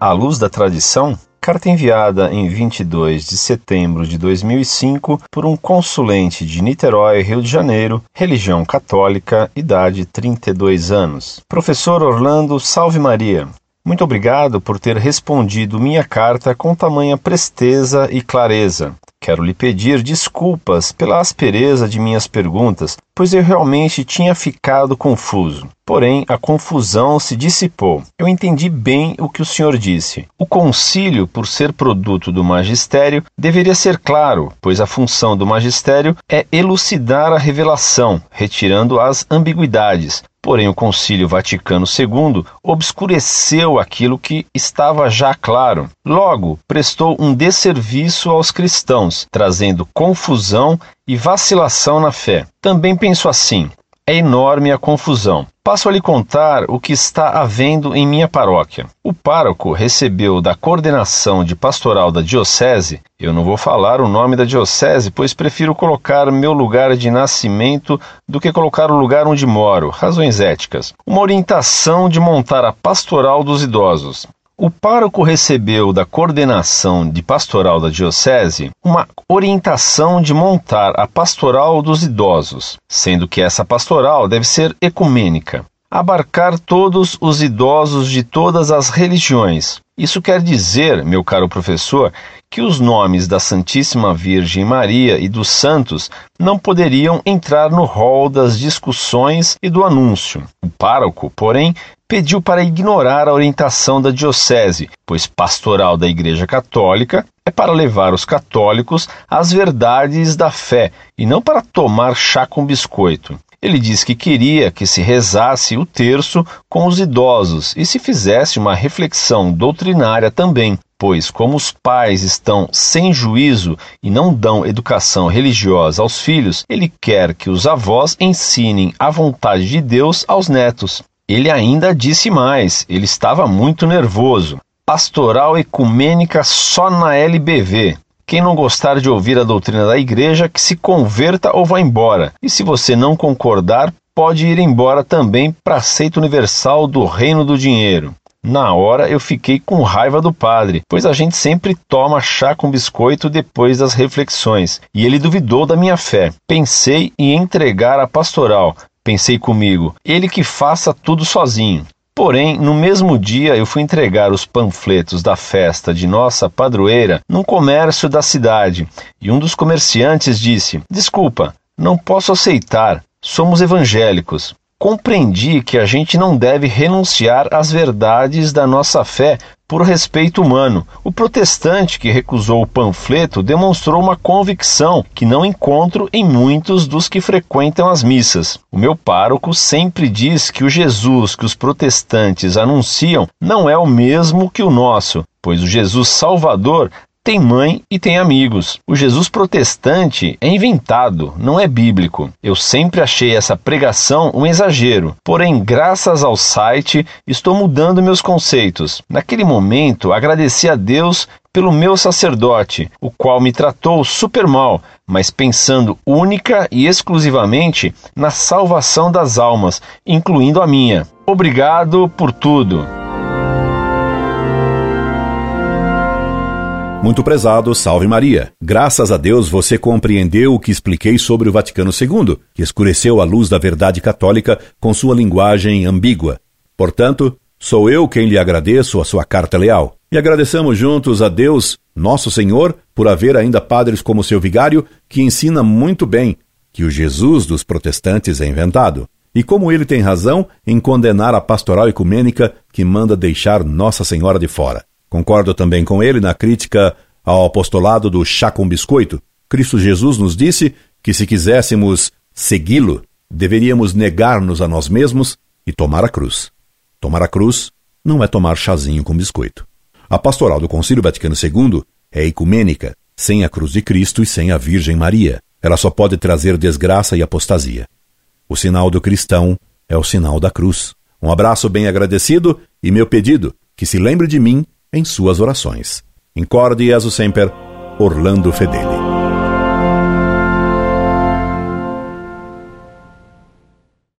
à Luz da Tradição, carta enviada em 22 de setembro de 2005 por um consulente de Niterói, Rio de Janeiro, religião católica, idade 32 anos. Professor Orlando, salve Maria! Muito obrigado por ter respondido minha carta com tamanha presteza e clareza. Quero lhe pedir desculpas pela aspereza de minhas perguntas, pois eu realmente tinha ficado confuso. Porém, a confusão se dissipou. Eu entendi bem o que o senhor disse. O concílio, por ser produto do magistério, deveria ser claro, pois a função do magistério é elucidar a revelação, retirando as ambiguidades. Porém, o Concílio Vaticano II obscureceu aquilo que estava já claro. Logo, prestou um desserviço aos cristãos, trazendo confusão e vacilação na fé. Também penso assim, é enorme a confusão. Passo a lhe contar o que está havendo em minha paróquia. O pároco recebeu da coordenação de pastoral da diocese, eu não vou falar o nome da diocese, pois prefiro colocar meu lugar de nascimento do que colocar o lugar onde moro, razões éticas, uma orientação de montar a pastoral dos idosos. O pároco recebeu da coordenação de pastoral da diocese uma orientação de montar a pastoral dos idosos, sendo que essa pastoral deve ser ecumênica, abarcar todos os idosos de todas as religiões. Isso quer dizer, meu caro professor, que os nomes da Santíssima Virgem Maria e dos santos não poderiam entrar no rol das discussões e do anúncio. O pároco, porém, pediu para ignorar a orientação da diocese, pois pastoral da Igreja Católica é para levar os católicos às verdades da fé e não para tomar chá com biscoito. Ele disse que queria que se rezasse o terço com os idosos e se fizesse uma reflexão doutrinária também, pois como os pais estão sem juízo e não dão educação religiosa aos filhos, ele quer que os avós ensinem a vontade de Deus aos netos. Ele ainda disse mais, ele estava muito nervoso. Pastoral ecumênica só na LBV. Quem não gostar de ouvir a doutrina da igreja, que se converta ou vá embora. E se você não concordar, pode ir embora também para a seita universal do reino do dinheiro. Na hora eu fiquei com raiva do padre, pois a gente sempre toma chá com biscoito depois das reflexões. E ele duvidou da minha fé. Pensei em entregar a pastoral. Pensei comigo, ele que faça tudo sozinho. Porém, no mesmo dia eu fui entregar os panfletos da festa de nossa padroeira num comércio da cidade, e um dos comerciantes disse, desculpa, não posso aceitar, somos evangélicos. Compreendi que a gente não deve renunciar às verdades da nossa fé por respeito humano. O protestante que recusou o panfleto demonstrou uma convicção que não encontro em muitos dos que frequentam as missas. O meu pároco sempre diz que o Jesus que os protestantes anunciam não é o mesmo que o nosso, pois o Jesus Salvador tem mãe e tem amigos. O Jesus protestante é inventado, não é bíblico. Eu sempre achei essa pregação um exagero. Porém, graças ao site, estou mudando meus conceitos. Naquele momento, agradeci a Deus pelo meu sacerdote, o qual me tratou super mal, mas pensando única e exclusivamente na salvação das almas, incluindo a minha. Obrigado por tudo. Muito prezado, salve Maria. Graças a Deus você compreendeu o que expliquei sobre o Vaticano II, que escureceu a luz da verdade católica com sua linguagem ambígua. Portanto, sou eu quem lhe agradeço a sua carta leal. E agradecemos juntos a Deus, nosso Senhor, por haver ainda padres como seu vigário, que ensina muito bem que o Jesus dos protestantes é inventado. E como ele tem razão em condenar a pastoral ecumênica que manda deixar Nossa Senhora de fora. Concordo também com ele na crítica ao apostolado do chá com biscoito. Cristo Jesus nos disse que se quiséssemos segui-lo, deveríamos negar-nos a nós mesmos e tomar a cruz. Tomar a cruz não é tomar chazinho com biscoito. A pastoral do Concílio Vaticano II é ecumênica, sem a cruz de Cristo e sem a Virgem Maria. Ela só pode trazer desgraça e apostasia. O sinal do cristão é o sinal da cruz. Um abraço bem agradecido e meu pedido, que se lembre de mim em suas orações. In cordiis semper, Orlando Fedeli.